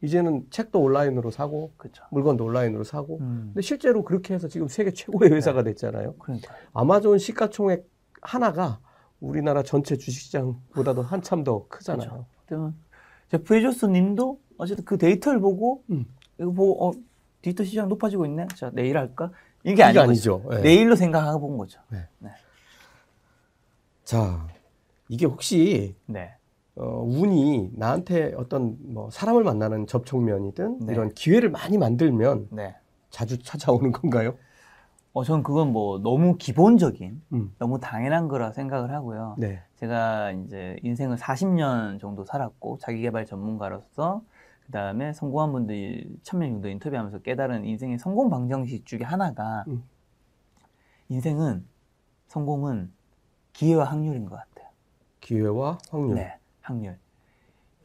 이제는 책도 온라인으로 사고 그쵸. 물건도 온라인으로 사고 음. 근데 실제로 그렇게 해서 지금 세계 최고의 회사가 네. 됐잖아요. 그러니까. 아마존 시가총액 하나가 우리나라 전체 주식시장보다도 한참 더 크잖아요. 그렇죠. 제프 베조스 님도 어쨌든 그 데이터를 보고 음. 이거 보고 어, 디지털 시장 높아지고 있네. 자, 내일 할까? 이게 아니죠. 네. 내일로 생각하고 본 거죠. 네. 네. 자, 이게 혹시 네. 어, 운이 나한테 어떤 뭐 사람을 만나는 접촉면이든 네. 이런 기회를 많이 만들면 네. 자주 찾아오는 건가요? 어, 저는 그건 뭐 너무 기본적인, 음. 너무 당연한 거라 생각을 하고요. 네. 제가 이제 인생을 사십 년 정도 살았고 자기개발 전문가로서 그 다음에 성공한 분들 천 명 정도 인터뷰하면서 깨달은 인생의 성공 방정식 중에 하나가 음. 인생은, 성공은 기회와 확률인 것 같아요. 기회와 확률? 네, 확률.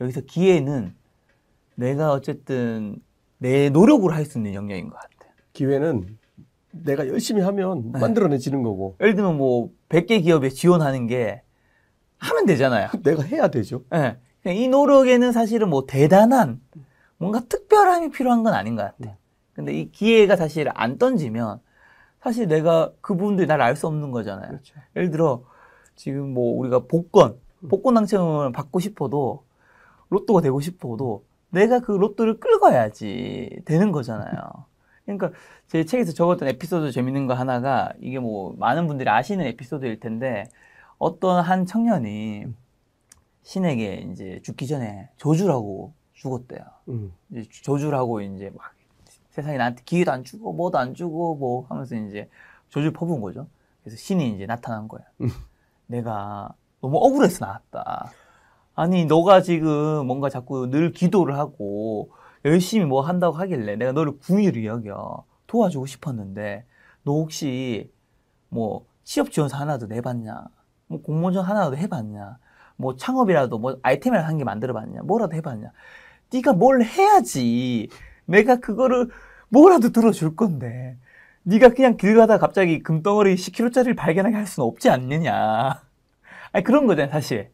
여기서 기회는 내가 어쨌든 내 노력으로 할 수 있는 영역인 것 같아요. 기회는 내가 열심히 하면 네. 만들어내지는 거고. 예를 들면 뭐 백 개 기업에 지원하는 게 하면 되잖아요. 내가 해야 되죠. 네. 이 노력에는 사실은 뭐 대단한 뭔가 특별함이 필요한 건 아닌 것 같아요. 근데 이 기회가 사실 안 던지면 사실 내가 그분들이 나를 알 수 없는 거잖아요. 그렇죠. 예를 들어 지금 뭐 우리가 복권, 복권 당첨을 받고 싶어도 로또가 되고 싶어도 내가 그 로또를 긁어야지 되는 거잖아요. 그러니까 제 책에서 적었던 에피소드 재밌는 거 하나가 이게 뭐 많은 분들이 아시는 에피소드일 텐데 어떤 한 청년이 신에게 이제 죽기 전에 저주를 하고 죽었대요. 음. 이제 저주를 하고 이제 막 세상에 나한테 기회도 안 주고 뭐도 안 주고 뭐 하면서 이제 저주를 퍼부은 거죠. 그래서 신이 이제 나타난 거야. 음. 내가 너무 억울해서 나왔다. 아니 너가 지금 뭔가 자꾸 늘 기도를 하고 열심히 뭐 한다고 하길래 내가 너를 궁의로 여겨 도와주고 싶었는데 너 혹시 뭐 취업 지원서 하나도 내봤냐? 뭐 공모전 하나도 해봤냐? 뭐 창업이라도 뭐 아이템이라도 한 개 만들어봤냐 뭐라도 해봤냐 네가 뭘 해야지 내가 그거를 뭐라도 들어줄 건데 네가 그냥 길 가다가 갑자기 금덩어리 십 킬로그램짜리를 발견하게 할 수는 없지 않느냐. 아니 그런 거잖아요 사실.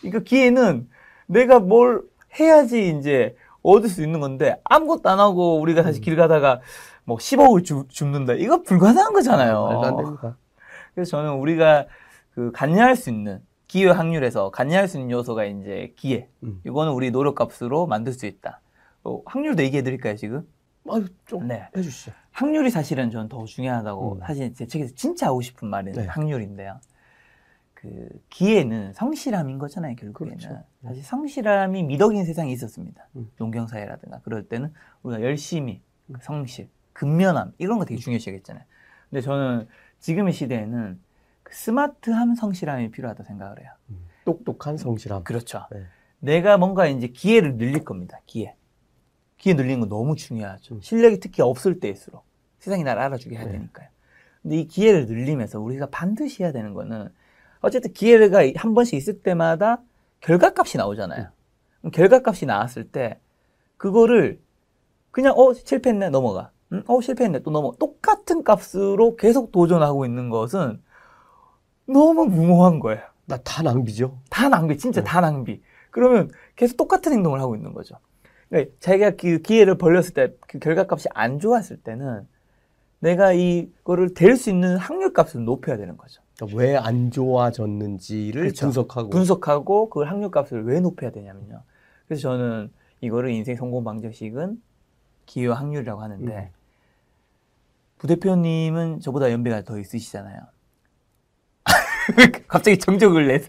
그러니까 기회는 내가 뭘 해야지 이제 얻을 수 있는 건데 아무것도 안 하고 우리가 사실 길 가다가 뭐 십억을 주, 줍는다 이거 불가능한 거잖아요. 말도 안 됩니다. 그래서 저는 우리가 그 관여할 수 있는 기회 확률에서 관여할 수 있는 요소가 이제 기회. 음. 이거는 우리 노력값으로 만들 수 있다. 어, 확률도 얘기해 드릴까요, 지금? 아유, 좀 네. 해주시죠. 확률이 사실은 저는 더 중요하다고, 음. 사실 제 책에서 진짜 하고 싶은 말은 네. 확률인데요. 그, 기회는 성실함인 거잖아요, 결국에는. 그렇죠. 사실 성실함이 미덕인 세상이 있었습니다. 음. 농경사회라든가. 그럴 때는 우리가 열심히, 음. 성실, 근면함, 이런 거 되게 중요시하겠잖아요. 근데 저는 지금의 시대에는 스마트함, 성실함이 필요하다고 생각을 해요. 음, 똑똑한 성실함. 그렇죠. 네. 내가 뭔가 이제 기회를 늘릴 겁니다. 기회. 귀에 늘리는 건 너무 중요하죠. 실력이 특히 없을 때일수록 세상이 날 알아주게 해야 네. 되니까요. 근데 이 기회를 늘리면서 우리가 반드시 해야 되는 거는 어쨌든 기회가 한 번씩 있을 때마다 결과값이 나오잖아요. 네. 결과값이 나왔을 때 그거를 그냥 어 실패했네 넘어가. 음, 어 실패했네 또 넘어. 똑같은 값으로 계속 도전하고 있는 것은 너무 무모한 거예요. 나 다 낭비죠. 다 낭비. 진짜 네. 다 낭비. 그러면 계속 똑같은 행동을 하고 있는 거죠. 그러니까 자기가 그 기회를 벌렸을 때 그 결과값이 안 좋았을 때는 내가 이거를 댈 수 있는 확률값을 높여야 되는 거죠. 그러니까 왜 안 좋아졌는지를 그렇죠. 분석하고 분석하고 그 확률값을 왜 높여야 되냐면요. 그래서 저는 이거를 인생 성공 방정식은 기회와 확률이라고 하는데 음. 부대표님은 저보다 연배가 더 있으시잖아요. 갑자기 정적을 내서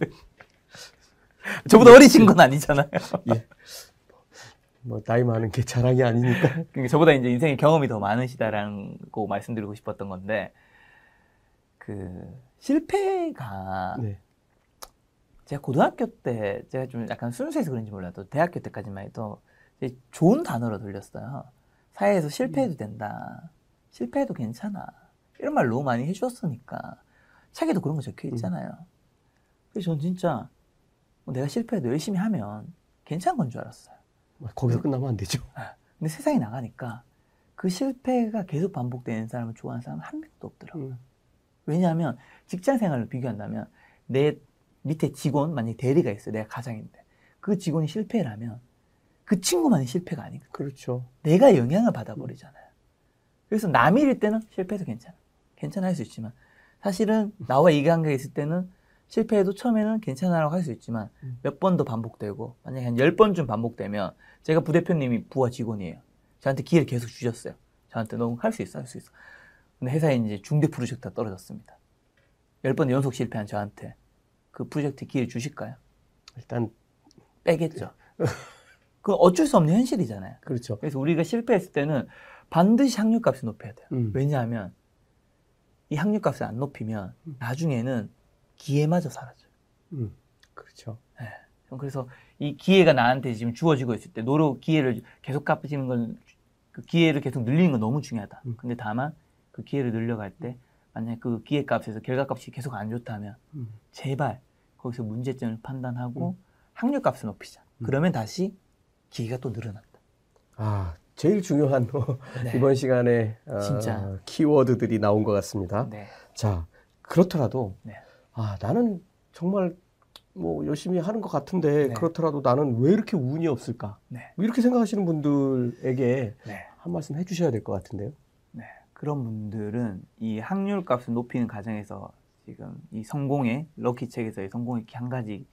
저보다 어리신 건 아니잖아요. 예. 뭐 나이 많은 게 자랑이 아니니까. 그러니까 저보다 이제 인생의 경험이 더 많으시다라고 말씀드리고 싶었던 건데 그 실패가 네. 제가 고등학교 때 제가 좀 약간 순수해서 그런지 몰라도 대학교 때까지만 해도 좋은 단어로 들렸어요. 사회에서 실패해도 된다. 실패해도 괜찮아. 이런 말 너무 많이 해주었으니까 책에도 그런 거 적혀 있잖아요. 그래서 전 진짜 내가 실패해도 열심히 하면 괜찮은 건 줄 알았어요. 거기서 끝나면 안 되죠. 근데 세상에 나가니까 그 실패가 계속 반복되는 사람을 좋아하는 사람은 한 명도 없더라고요. 음. 왜냐하면 직장 생활을 비교한다면 내 밑에 직원, 만약에 대리가 있어요. 내가 가장인데. 그 직원이 실패를 하면 그 친구만의 실패가 아니거든요. 그렇죠. 내가 영향을 받아버리잖아요. 그래서 남이 일 때는 실패해도 괜찮아. 괜찮아 할 수 있지만 사실은 나와 이 관계에 있을 때는 실패해도 처음에는 괜찮아라고 할 수 있지만 몇 번 더 반복되고 만약에 한 열 번쯤 반복되면 제가 부대표님이 부하 직원이에요. 저한테 기회를 계속 주셨어요. 저한테 너무 할 수 있어 할 수 있어. 근데 회사에 이제 중대 프로젝트가 떨어졌습니다. 열 번 연속 실패한 저한테 그 프로젝트 기회를 주실까요? 일단 빼겠죠. 그건 어쩔 수 없는 현실이잖아요. 그렇죠. 그래서 우리가 실패했을 때는 반드시 확률값을 높여야 돼요. 음. 왜냐하면 이 확률값을 안 높이면 나중에는 기회마저 사라져요. 음, 그렇죠. 네. 그래서 이 기회가 나한테 지금 주어지고 있을 때 노력 기회를 계속 갚으시는 건 그 기회를 계속 늘리는 건 너무 중요하다. 음. 근데 다만 그 기회를 늘려갈 때 만약에 그 기회값에서 결과값이 계속 안 좋다면 음. 제발 거기서 문제점을 판단하고 음. 확률값을 높이자. 음. 그러면 다시 기회가 또 늘어난다. 아, 제일 중요한 네. 이번 시간에 진짜. 어, 키워드들이 나온 것 같습니다. 네. 자, 그렇더라도 네. 아, 나는 정말 뭐 열심히 하는 것 같은데 네. 그렇더라도 나는 왜 이렇게 운이 없을까? 네. 이렇게 생각하시는 분들에게 네. 한 말씀 해주셔야 될 것 같은데요. 네, 그런 분들은 이 확률값을 높이는 과정에서 지금 이 성공의 럭키 책에서의 성공의 한 가지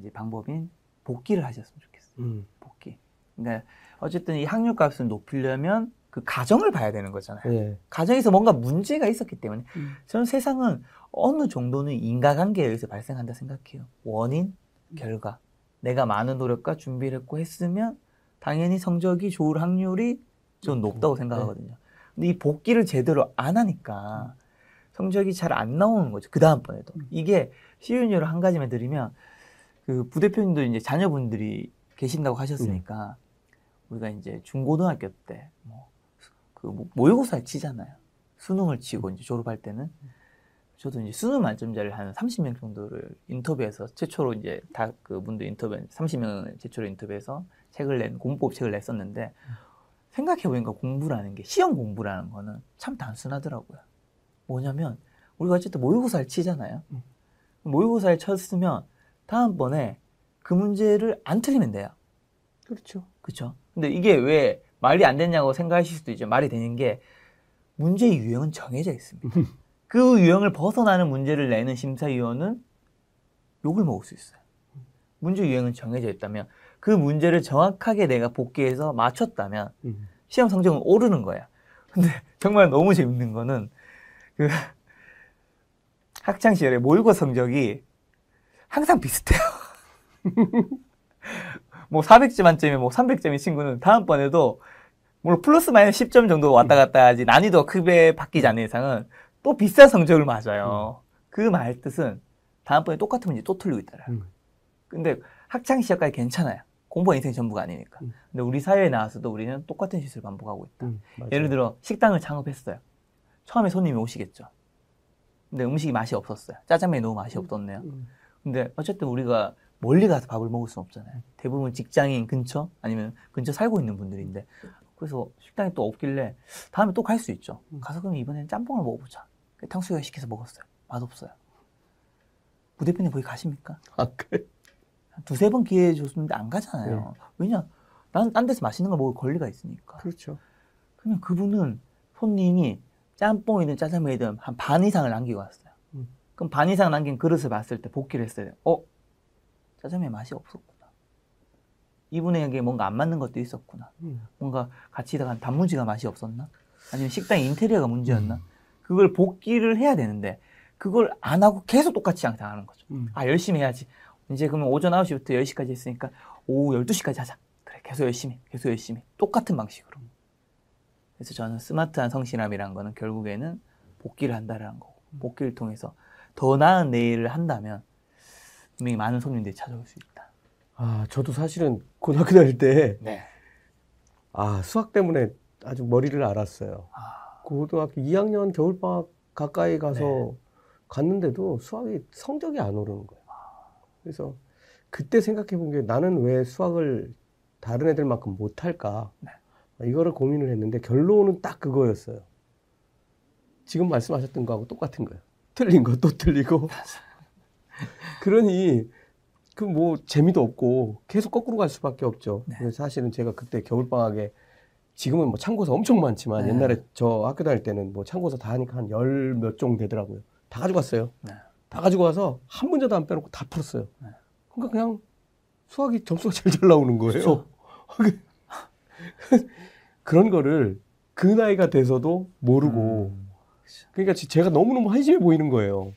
이제 방법인 복기를 하셨으면 좋겠어요. 음. 복기. 그러니까 어쨌든 이 확률값을 높이려면 그 가정을 봐야 되는 거잖아요. 네. 가정에서 뭔가 문제가 있었기 때문에 음. 저는 세상은 어느 정도는 인과관계에 의해서 발생한다 생각해요. 원인, 음. 결과. 내가 많은 노력과 준비를 했고 했으면 당연히 성적이 좋을 확률이 좀 높다고 생각하거든요. 네. 근데 이 복기를 제대로 안 하니까 성적이 잘 안 나오는 거죠. 그 다음번에도. 음. 이게 쉬운 예로 한 가지만 드리면 그 부대표님도 이제 자녀분들이 계신다고 하셨으니까 음. 우리가 이제 중고등학교 때 뭐 그 모의고사를 치잖아요. 수능을 치고 이제 졸업할 때는 저도 이제 수능 만점자를 한 삼십 명 정도를 인터뷰해서 최초로 이제 다 그분들 인터뷰 삼십 명을 최초로 인터뷰해서 책을 낸 공부법 책을 냈었는데 생각해 보니까 공부라는 게 시험 공부라는 거는 참 단순하더라고요. 뭐냐면 우리가 어쨌든 모의고사를 치잖아요. 모의고사를 쳤으면 다음번에 그 문제를 안 틀리면 돼요. 그렇죠. 그렇죠. 근데 이게 왜 말이 안 됐냐고 생각하실 수도 있죠. 말이 되는 게 문제의 유형은 정해져 있습니다. 그 유형을 벗어나는 문제를 내는 심사위원은 욕을 먹을 수 있어요. 문제 유형은 정해져 있다면 그 문제를 정확하게 내가 복기해서 맞췄다면 시험 성적은 오르는 거야. 근데 정말 너무 재밌는 거는 그 학창시절에 모의고사 성적이 항상 비슷해요. 뭐 사백 점 만점에 뭐 삼백 점인 친구는 다음번에도 뭐 플러스 마이너스 십 점 정도 왔다 갔다 하지 난이도가 크게 바뀌지 않는 이상은 또 비싼 성적을 맞아요. 음. 그 말 뜻은 다음번에 똑같은 문제 또 틀리고 있더라. 음. 근데 학창시절까지 괜찮아요. 공부가 인생 전부가 아니니까. 음. 근데 우리 사회에 나와서도 우리는 똑같은 실수를 반복하고 있다. 음, 예를 들어 식당을 창업했어요. 처음에 손님이 오시겠죠. 근데 음식이 맛이 없었어요. 짜장면이 너무 맛이 없었네요. 음, 음. 근데 어쨌든 우리가 멀리 가서 밥을 먹을 수는 없잖아요. 대부분 직장인 근처 아니면 근처 살고 있는 분들인데, 그래서 식당이 또 없길래 다음에 또 갈 수 있죠. 음. 가서 그럼 이번엔 짬뽕을 먹어보자. 탕수육을 시켜서 먹었어요. 맛없어요. 부대표님 거기 가십니까? 아, 그래? 두세 번 기회 줬는데 안 가잖아요. 네. 왜냐? 난 딴 데서 맛있는 걸 먹을 권리가 있으니까. 그렇죠. 그러면 그분은 손님이 짬뽕이든 짜장면이든 한 반 이상을 남기고 왔어요. 음. 그럼 반 이상 남긴 그릇을 봤을 때 복기를 했어요. 어? 짜장면 맛이 없었구나. 이분에게 뭔가 안 맞는 것도 있었구나. 음. 뭔가 같이 다간 단무지가 맛이 없었나? 아니면 식당 인테리어가 문제였나? 음. 그걸 복기를 해야 되는데 그걸 안 하고 계속 똑같이 당하는 거죠. 음. 아, 열심히 해야지. 이제 그러면 오전 아홉 시부터 열 시까지 했으니까 오후 열두 시까지 하자. 그래, 계속 열심히, 계속 열심히. 똑같은 방식으로. 그래서 저는 스마트한 성실함이라는 거는 결국에는 복기를 한다라는 거고, 복기를 통해서 더 나은 내일을 한다면 분명히 많은 손님들이 찾아올 수 있다. 아, 저도 사실은 고등학교 다닐 때 네. 아, 수학 때문에 아주 머리를 앓았어요. 아. 고등학교 이 학년 겨울방학 가까이 가서 네. 갔는데도 수학이 성적이 안 오르는 거예요. 그래서 그때 생각해 본 게 나는 왜 수학을 다른 애들만큼 못할까? 네. 이거를 고민을 했는데 결론은 딱 그거였어요. 지금 말씀하셨던 거하고 똑같은 거예요. 틀린 거 또 틀리고. 그러니 그 뭐 재미도 없고 계속 거꾸로 갈 수밖에 없죠. 네. 그래서 사실은 제가 그때 겨울방학에 지금은 뭐 참고서 엄청 많지만 네. 옛날에 저 학교 다닐 때는 뭐 참고서 다 하니까 한 열 몇 종 되더라고요. 다 가져갔어요. 네. 다 가지고 와서 한 문제도 안 빼놓고 다 풀었어요. 네. 그러니까 그냥 수학이 점수가 제일 잘 나오는 거예요. 그런 거를 그 나이가 돼서도 모르고 음, 그러니까 제가 너무너무 한심해 보이는 거예요.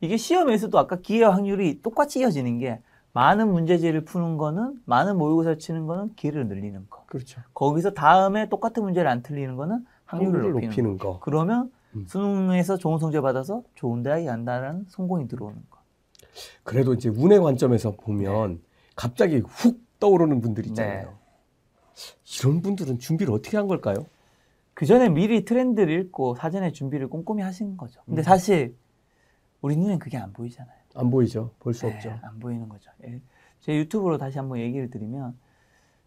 이게 시험에서도 아까 기회 확률이 똑같이 이어지는 게 많은 문제지를 푸는 거는, 많은 모의고사를 치는 거는 기회를 늘리는 거. 그렇죠. 거기서 다음에 똑같은 문제를 안 틀리는 거는 확률을, 확률을 높이는, 높이는 거. 거. 그러면 음. 수능에서 좋은 성적 받아서 좋은 대학에 간다는 성공이 들어오는 거. 그래도 이제 운의 관점에서 보면 네. 갑자기 훅 떠오르는 분들 있잖아요. 네. 이런 분들은 준비를 어떻게 한 걸까요? 그 전에 미리 트렌드를 읽고 사전에 준비를 꼼꼼히 하신 거죠. 근데 음. 사실 우리 눈엔 그게 안 보이잖아요. 안 보이죠. 볼 수 네, 없죠. 안 보이는 거죠. 제 유튜브로 다시 한번 얘기를 드리면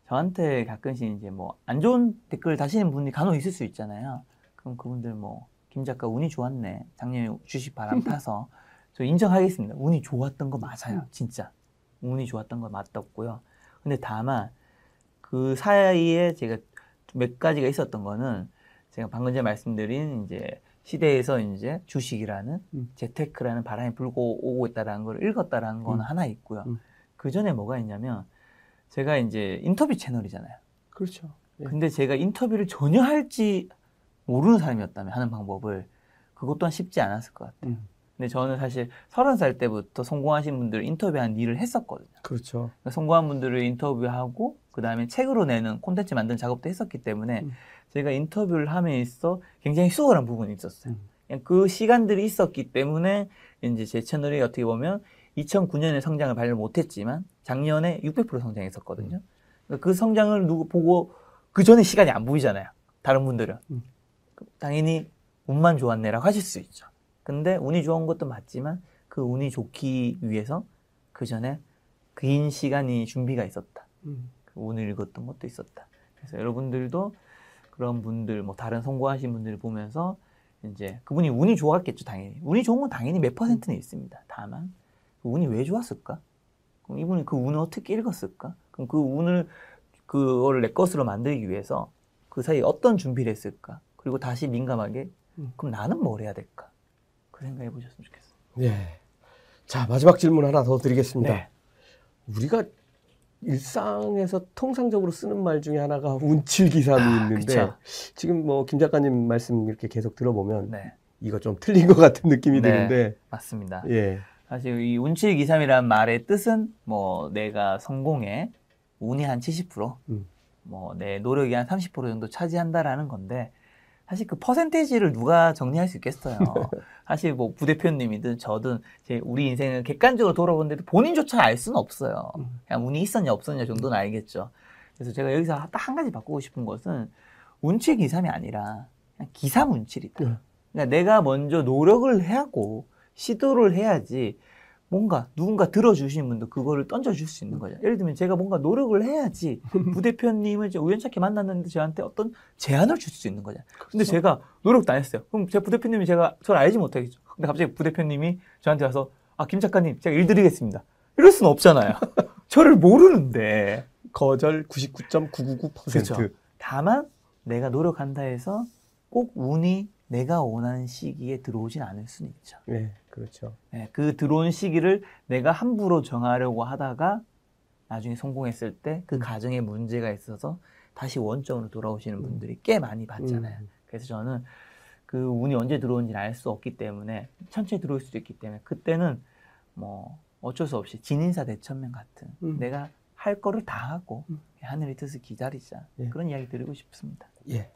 저한테 가끔씩 이제 뭐 안 좋은 댓글을 다시는 분이 간혹 있을 수 있잖아요. 그럼 그분들 뭐 김작가 운이 좋았네. 작년에 주식 바람 타서 저 인정하겠습니다. 운이 좋았던 거 맞아요. 진짜. 운이 좋았던 거 맞았고요. 근데 다만 그 사이에 제가 몇 가지가 있었던 거는 제가 방금 전에 말씀드린 이제 시대에서 이제 주식이라는 음. 재테크라는 바람이 불고 오고 있다라는 걸 읽었다라는 건 음. 하나 있고요. 음. 그 전에 뭐가 있냐면 제가 이제 인터뷰 채널이잖아요. 그렇죠. 예. 근데 제가 인터뷰를 전혀 할지 모르는 사람이었다면 하는 방법을 그것 또한 쉽지 않았을 것 같아요. 음. 근데 저는 사실 서른 살 때부터 성공하신 분들을 인터뷰한 일을 했었거든요. 그렇죠. 그러니까 성공한 분들을 인터뷰하고 그 다음에 책으로 내는 콘텐츠 만드는 작업도 했었기 때문에 음. 제가 인터뷰를 함에 있어 굉장히 수월한 부분이 있었어요. 음. 그냥 그 시간들이 있었기 때문에 이제 제 채널이 어떻게 보면 이천구 년에 성장을 발견 못했지만 작년에 육백 퍼센트 성장했었거든요. 음. 그러니까 그 성장을 누구 보고 그 전에 시간이 안 보이잖아요. 다른 분들은. 음. 당연히 운만 좋았네라고 하실 수 있죠. 근데 운이 좋은 것도 맞지만 그 운이 좋기 위해서 그 전에 긴 시간이 준비가 있었다. 음. 운을 읽었던 것도 있었다. 그래서 여러분들도 그런 분들, 뭐 다른 성공하신 분들을 보면서 이제 그분이 운이 좋았겠죠, 당연히. 운이 좋은 건 당연히 몇 퍼센트는 있습니다. 다만 그 운이 왜 좋았을까? 그럼 이분이 그 운을 어떻게 읽었을까? 그럼 그 운을 그거를 내 것으로 만들기 위해서 그 사이에 어떤 준비를 했을까? 그리고 다시 민감하게 음. 그럼 나는 뭘 해야 될까? 그 생각해 보셨으면 좋겠어요. 네. 자, 마지막 질문 하나 더 드리겠습니다. 네. 우리가 일상에서 통상적으로 쓰는 말 중에 하나가 운칠기삼이 아, 있는데 그쵸? 지금 뭐 김 작가님 말씀 이렇게 계속 들어보면 네. 이거 좀 틀린 것 같은 느낌이 네, 드는데 맞습니다. 예. 사실 이 운칠기삼이라는 말의 뜻은 뭐 내가 성공에 운이 한 칠십 퍼센트, 음. 뭐 내 노력이 한 삼십 퍼센트 정도 차지한다라는 건데 사실 그 퍼센테이지를 누가 정리할 수 있겠어요. 사실 뭐 부대표님이든 저든 이제 우리 인생을 객관적으로 돌아보는데도 본인조차 알 수는 없어요. 그냥 운이 있었냐 없었냐 정도는 알겠죠. 그래서 제가 여기서 딱 한 가지 바꾸고 싶은 것은 운치 기삼이 아니라 그냥 기삼 운칠이다. 그러니까 내가 먼저 노력을 해야고 시도를 해야지 뭔가 누군가 들어주신 분도 그거를 던져줄 수 있는 거죠. 예를 들면 제가 뭔가 노력을 해야지 부대표님을 우연찮게 만났는데 저한테 어떤 제안을 줄 수 있는 거죠. 근데 그렇죠. 제가 노력도 안 했어요. 그럼 제 부대표님이 제가 저를 알지 못하겠죠. 근데 갑자기 부대표님이 저한테 와서 아, 김 작가님 제가 일 드리겠습니다. 이럴 수는 없잖아요. 저를 모르는데. 거절 구십구 점 구구구 퍼센트. 그렇죠. 다만 내가 노력한다 해서 꼭 운이 내가 원하는 시기에 들어오진 않을 수는 있죠. 네, 그렇죠. 네, 그 들어온 시기를 내가 함부로 정하려고 하다가 나중에 성공했을 때 그 가정에 문제가 있어서 다시 원점으로 돌아오시는 분들이 음. 꽤 많이 봤잖아요. 음. 그래서 저는 그 운이 언제 들어온지는 알 수 없기 때문에 천천히 들어올 수도 있기 때문에 그때는 뭐 어쩔 수 없이 진인사 대천명 같은 음. 내가 할 거를 다 하고 음. 하늘의 뜻을 기다리자. 예. 그런 이야기 드리고 싶습니다. 예.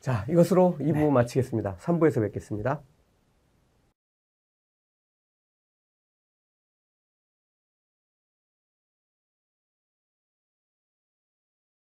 자, 이것으로 이 부 네. 마치겠습니다. 삼 부에서 뵙겠습니다.